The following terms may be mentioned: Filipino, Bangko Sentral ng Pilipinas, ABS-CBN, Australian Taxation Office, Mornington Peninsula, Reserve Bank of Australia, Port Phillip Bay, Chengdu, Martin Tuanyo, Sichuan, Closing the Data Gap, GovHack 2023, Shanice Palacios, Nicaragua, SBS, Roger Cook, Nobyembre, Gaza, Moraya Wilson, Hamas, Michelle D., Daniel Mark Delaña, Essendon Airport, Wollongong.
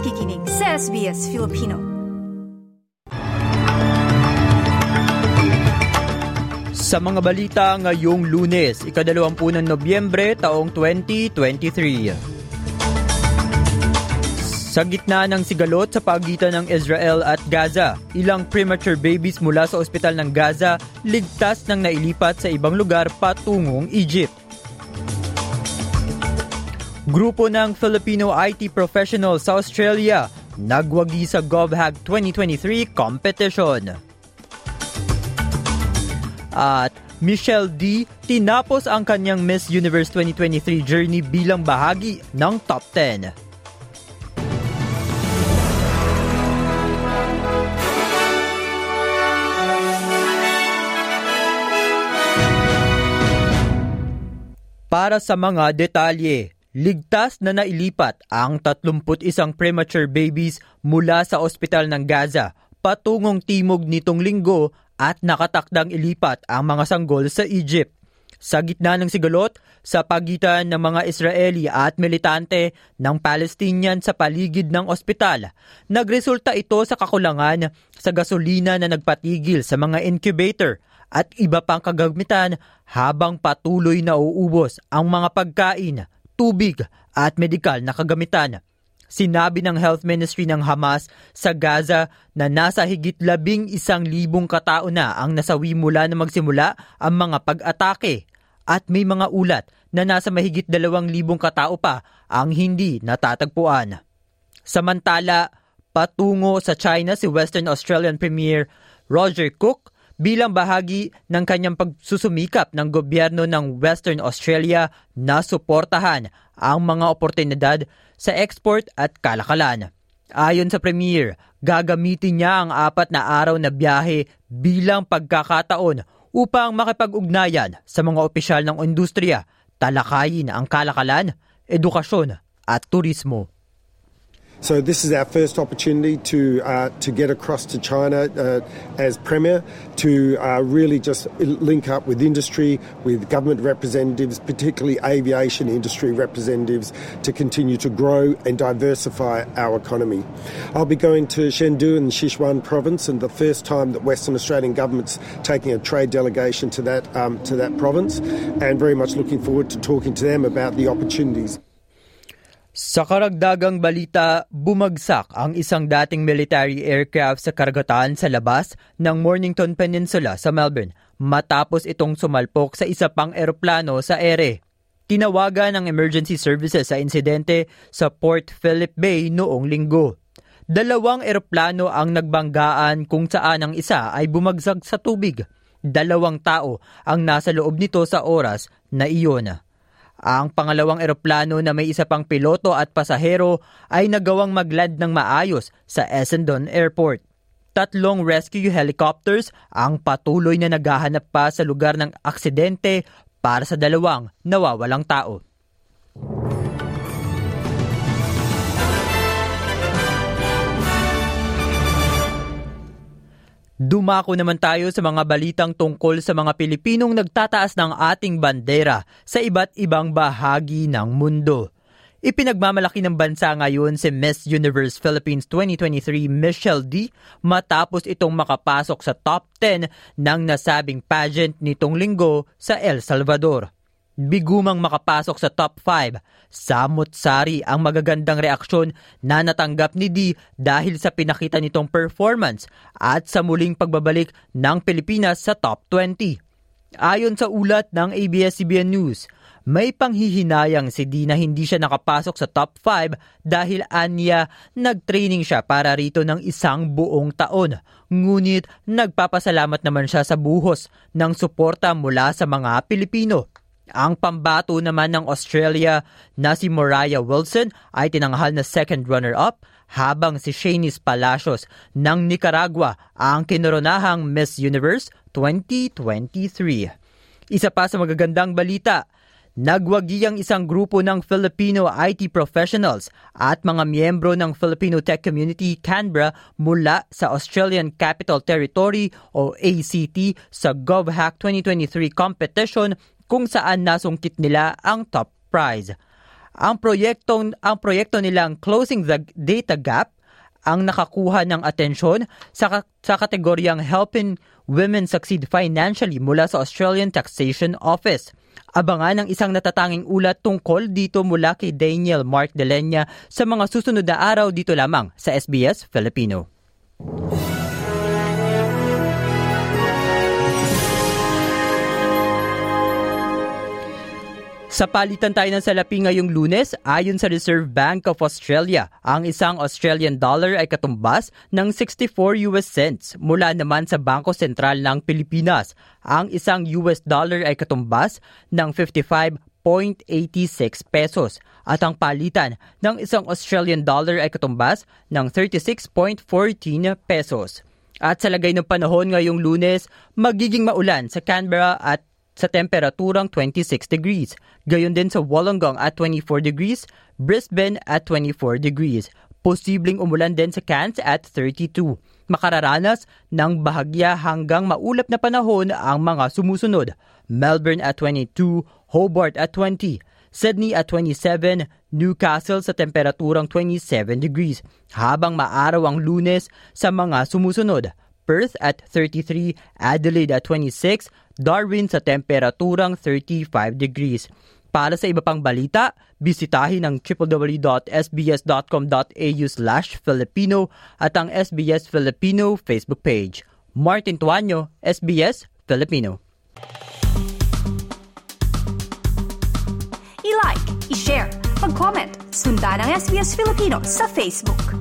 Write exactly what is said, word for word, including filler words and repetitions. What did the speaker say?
nakikinig sa S B S Filipino. Sa mga balita ngayong Lunes, ikadalawampu ng Nobyembre, taong twenty twenty-three. Sa gitna ng sigalot sa pagitan ng Israel at Gaza, ilang premature babies mula sa ospital ng Gaza ligtas nang nailipat sa ibang lugar patungong Egypt. Grupo ng Filipino I T professionals sa Australia nagwagi sa GovHack twenty twenty-three competition. At Michelle D. tinapos ang kanyang Miss Universe twenty twenty-three journey bilang bahagi ng top ten. Para sa mga detalye, ligtas na nailipat ang thirty-one premature babies mula sa ospital ng Gaza patungong timog nitong linggo at nakatakdang ilipat ang mga sanggol sa Egypt. Sa gitna ng sigalot, sa pagitan ng mga Israeli at militante ng Palestinian sa paligid ng ospital, nagresulta ito sa kakulangan sa gasolina na nagpatigil sa mga incubator at iba pang kagamitan habang patuloy na uubos ang mga pagkain, tubig at medikal na kagamitan. Sinabi ng Health Ministry ng Hamas sa Gaza na nasa higit labing isang libong katao na ang nasawi mula na magsimula ang mga pag-atake at may mga ulat na nasa mahigit dalawang libong katao pa ang hindi natatagpuan. Samantala, patungo sa China si Western Australian Premier Roger Cook bilang bahagi ng kanyang pagsusumikap ng gobyerno ng Western Australia na suportahan ang mga oportunidad sa export at kalakalan. Ayon sa Premier, gagamitin niya ang apat na araw na biyahe bilang pagkakataon upang makipag-ugnayan sa mga opisyal ng industriya, talakayin ang kalakalan, edukasyon at turismo. So this is our first opportunity to uh, to get across to China uh, as Premier to uh, really just link up with industry, with government representatives, particularly aviation industry representatives, to continue to grow and diversify our economy. I'll be going to Chengdu in Sichuan province, and the first time that Western Australian government's taking a trade delegation to that um, to that province, and very much looking forward to talking to them about the opportunities. Sa karagdagang balita, bumagsak ang isang dating military aircraft sa karagatan sa labas ng Mornington Peninsula sa Melbourne matapos itong sumalpok sa isa pang eroplano sa ere. Tinawagan ang emergency services sa insidente sa Port Phillip Bay noong linggo. Dalawang eroplano ang nagbanggaan kung saan ang isa ay bumagsak sa tubig. Dalawang tao ang nasa loob nito sa oras na iyon. Ang pangalawang eroplano na may isa pang piloto at pasahero ay nagawang mag-land ng maayos sa Essendon Airport. Tatlong rescue helicopters ang patuloy na naghahanap pa sa lugar ng aksidente para sa dalawang nawawalang tao. Dumako naman tayo sa mga balitang tungkol sa mga Pilipinong nagtataas ng ating bandera sa iba't ibang bahagi ng mundo. Ipinagmamalaki ng bansa ngayon si Miss Universe Philippines twenty twenty-three Michelle D. matapos itong makapasok sa top ten ng nasabing pageant nitong linggo sa El Salvador. Bigumang makapasok sa top five, samut-sari ang magagandang reaksyon na natanggap ni D dahil sa pinakita nitong performance at sa muling pagbabalik ng Pilipinas sa top twenty. Ayon sa ulat ng A B S C B N News, may panghihinayang si D na hindi siya nakapasok sa top five dahil anya nag-training siya para rito ng isang buong taon. Ngunit nagpapasalamat naman siya sa buhos ng suporta mula sa mga Pilipino. Ang pambato naman ng Australia na si Moraya Wilson ay tinanghal na second runner-up habang si Shanice Palacios ng Nicaragua ang kinoronahang Miss Universe twenty twenty-three. Isa pa sa magagandang balita, nagwagi ang isang grupo ng Filipino I T professionals at mga miyembro ng Filipino Tech Community Canberra mula sa Australian Capital Territory o A C T sa GovHack twenty twenty-three competition kung saan nasungkit nila ang top prize. Ang proyekto, ang proyekto nilang Closing the Data Gap ang nakakuha ng atensyon sa, sa kategoryang Helping Women Succeed Financially mula sa Australian Taxation Office. Abangan ang isang natatanging ulat tungkol dito mula kay Daniel Mark Delaña sa mga susunod na araw dito lamang sa S B S Filipino. Sa palitan tayo ng salapi ngayong Lunes, ayon sa Reserve Bank of Australia, ang isang Australian dollar ay katumbas ng sixty-four U S cents mula naman sa Bangko Sentral ng Pilipinas. Ang isang U S dollar ay katumbas ng fifty-five point eight six pesos at ang palitan ng isang Australian dollar ay katumbas ng thirty-six point one four pesos. At sa lagay ng panahon ngayong Lunes, magiging maulan sa Canberra at sa temperaturang twenty-six degrees, gayon din sa Wollongong at twenty-four degrees, Brisbane at twenty-four degrees. Posibleng umulan din sa Cairns at thirty-two. Makararanas ng bahagya hanggang maulap na panahon ang mga sumusunod: Melbourne at twenty-two, Hobart at twenty, Sydney at twenty-seven, Newcastle sa temperaturang twenty-seven degrees. Habang maaraw ang Lunes sa mga sumusunod: Perth at thirty-three, Adelaide at twenty-six, Darwin sa temperaturang thirty-five degrees. Para sa iba pang balita, bisitahin ang w w w dot s b s dot com dot a u slash Filipino at ang S B S Filipino Facebook page. Martin Tuanyo, S B S Filipino. I-like, i-share, mag-comment, sundan ang S B S Filipino sa Facebook.